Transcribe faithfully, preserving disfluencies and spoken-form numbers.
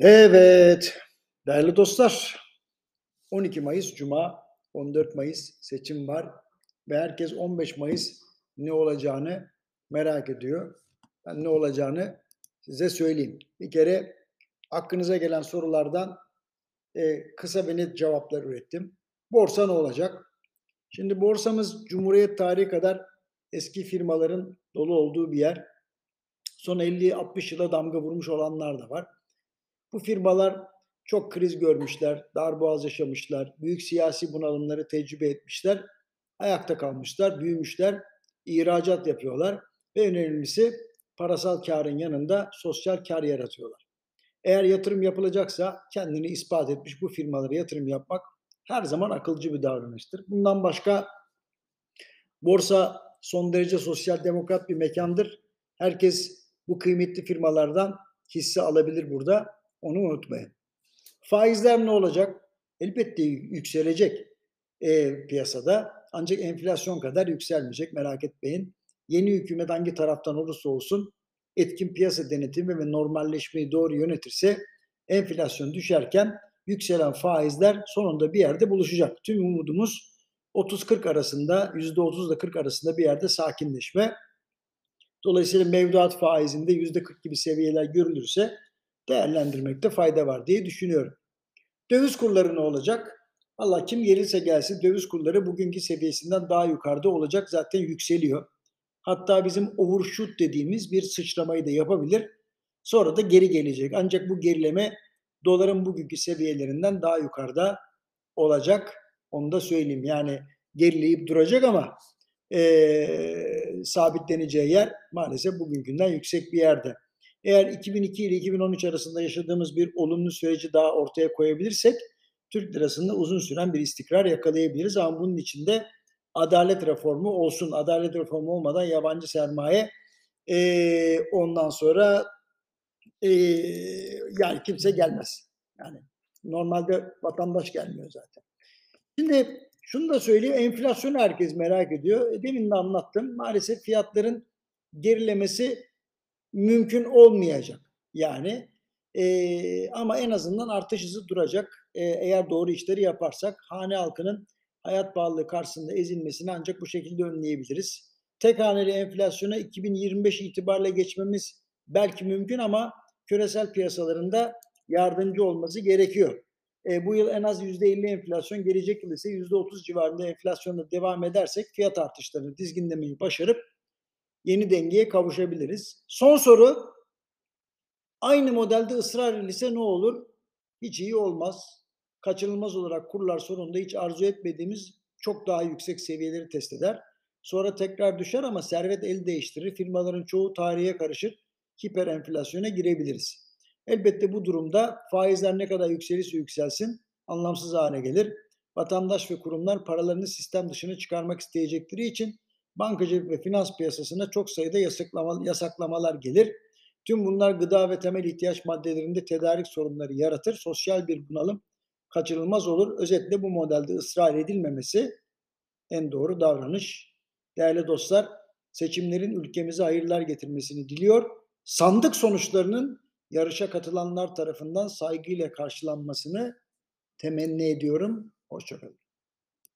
Evet, değerli dostlar, on iki Mayıs Cuma, on dört Mayıs seçim var ve herkes on beş Mayıs ne olacağını merak ediyor. Ben ne olacağını size söyleyeyim. Bir kere aklınıza gelen sorulardan e, kısa ve net cevaplar ürettim. Borsa ne olacak? Şimdi borsamız Cumhuriyet tarihi kadar eski firmaların dolu olduğu bir yer. Son elli altmış yıla damga vurmuş olanlar da var. Bu firmalar çok kriz görmüşler, darboğaz yaşamışlar, büyük siyasi bunalımları tecrübe etmişler, ayakta kalmışlar, büyümüşler, ihracat yapıyorlar ve önemlisi parasal karın yanında sosyal kar yaratıyorlar. Eğer yatırım yapılacaksa kendini ispat etmiş bu firmalara yatırım yapmak her zaman akılcı bir davranıştır. Bundan başka borsa son derece sosyal demokrat bir mekandır. Herkes bu kıymetli firmalardan hisse alabilir burada. Onu unutmayın. Faizler ne olacak? Elbette yükselecek e, piyasada. Ancak enflasyon kadar yükselmeyecek. Merak etmeyin. Yeni hükümet hangi taraftan olursa olsun etkin piyasa denetimi ve normalleşmeyi doğru yönetirse enflasyon düşerken yükselen faizler sonunda bir yerde buluşacak. Tüm umudumuz otuz kırk arasında, yüzde otuz ile kırk arasında bir yerde sakinleşme. Dolayısıyla mevduat faizinde yüzde kırk gibi seviyeler görülürse değerlendirmekte fayda var diye düşünüyorum. Döviz kurları ne olacak? Valla kim gelirse gelsin döviz kurları bugünkü seviyesinden daha yukarıda olacak. Zaten yükseliyor. Hatta bizim overshoot dediğimiz bir sıçramayı da yapabilir. Sonra da geri gelecek. Ancak bu gerileme doların bugünkü seviyelerinden daha yukarıda olacak. Onu da söyleyeyim. Yani gerileyip duracak ama ee, sabitleneceği yer maalesef bugünkünden yüksek bir yerde. Eğer iki bin iki ile iki bin on üç arasında yaşadığımız bir olumlu süreci daha ortaya koyabilirsek Türk lirasında uzun süren bir istikrar yakalayabiliriz. Ama bunun içinde adalet reformu olsun. Adalet reformu olmadan yabancı sermaye e, ondan sonra e, yani kimse gelmez. Yani normalde vatandaş gelmiyor zaten. Şimdi şunu da söyleyeyim. Enflasyonu herkes merak ediyor. Demin de anlattım. Maalesef fiyatların gerilemesi mümkün olmayacak yani e, ama en azından artış hızı duracak e, eğer doğru işleri yaparsak hane halkının hayat pahalılığı karşısında ezilmesini ancak bu şekilde önleyebiliriz. Tek haneli enflasyona iki bin yirmi beş itibariyle geçmemiz belki mümkün ama küresel piyasalarında yardımcı olması gerekiyor. E, bu yıl en az yüzde elli enflasyon, gelecek yıl ise yüzde otuz civarında enflasyonla devam edersek fiyat artışlarını dizginlemeyi başarıp yeni dengeye kavuşabiliriz. Son soru, aynı modelde ısrar edilirse ne olur? Hiç iyi olmaz. Kaçınılmaz olarak kurlar sonunda hiç arzu etmediğimiz çok daha yüksek seviyeleri test eder. Sonra tekrar düşer ama servet el değiştirir. Firmaların çoğu tarihe karışır. Hiper enflasyona girebiliriz. Elbette bu durumda faizler ne kadar yükselirse yükselsin anlamsız hale gelir. Vatandaş ve kurumlar paralarını sistem dışına çıkarmak isteyecekleri için bankacılık ve finans piyasasına çok sayıda yasaklama, yasaklamalar gelir. Tüm bunlar gıda ve temel ihtiyaç maddelerinde tedarik sorunları yaratır. Sosyal bir bunalım kaçınılmaz olur. Özetle bu modelde ısrar edilmemesi en doğru davranış. Değerli dostlar, seçimlerin ülkemize hayırlar getirmesini diliyor. Sandık sonuçlarının yarışa katılanlar tarafından saygıyla karşılanmasını temenni ediyorum. Hoşça kalın.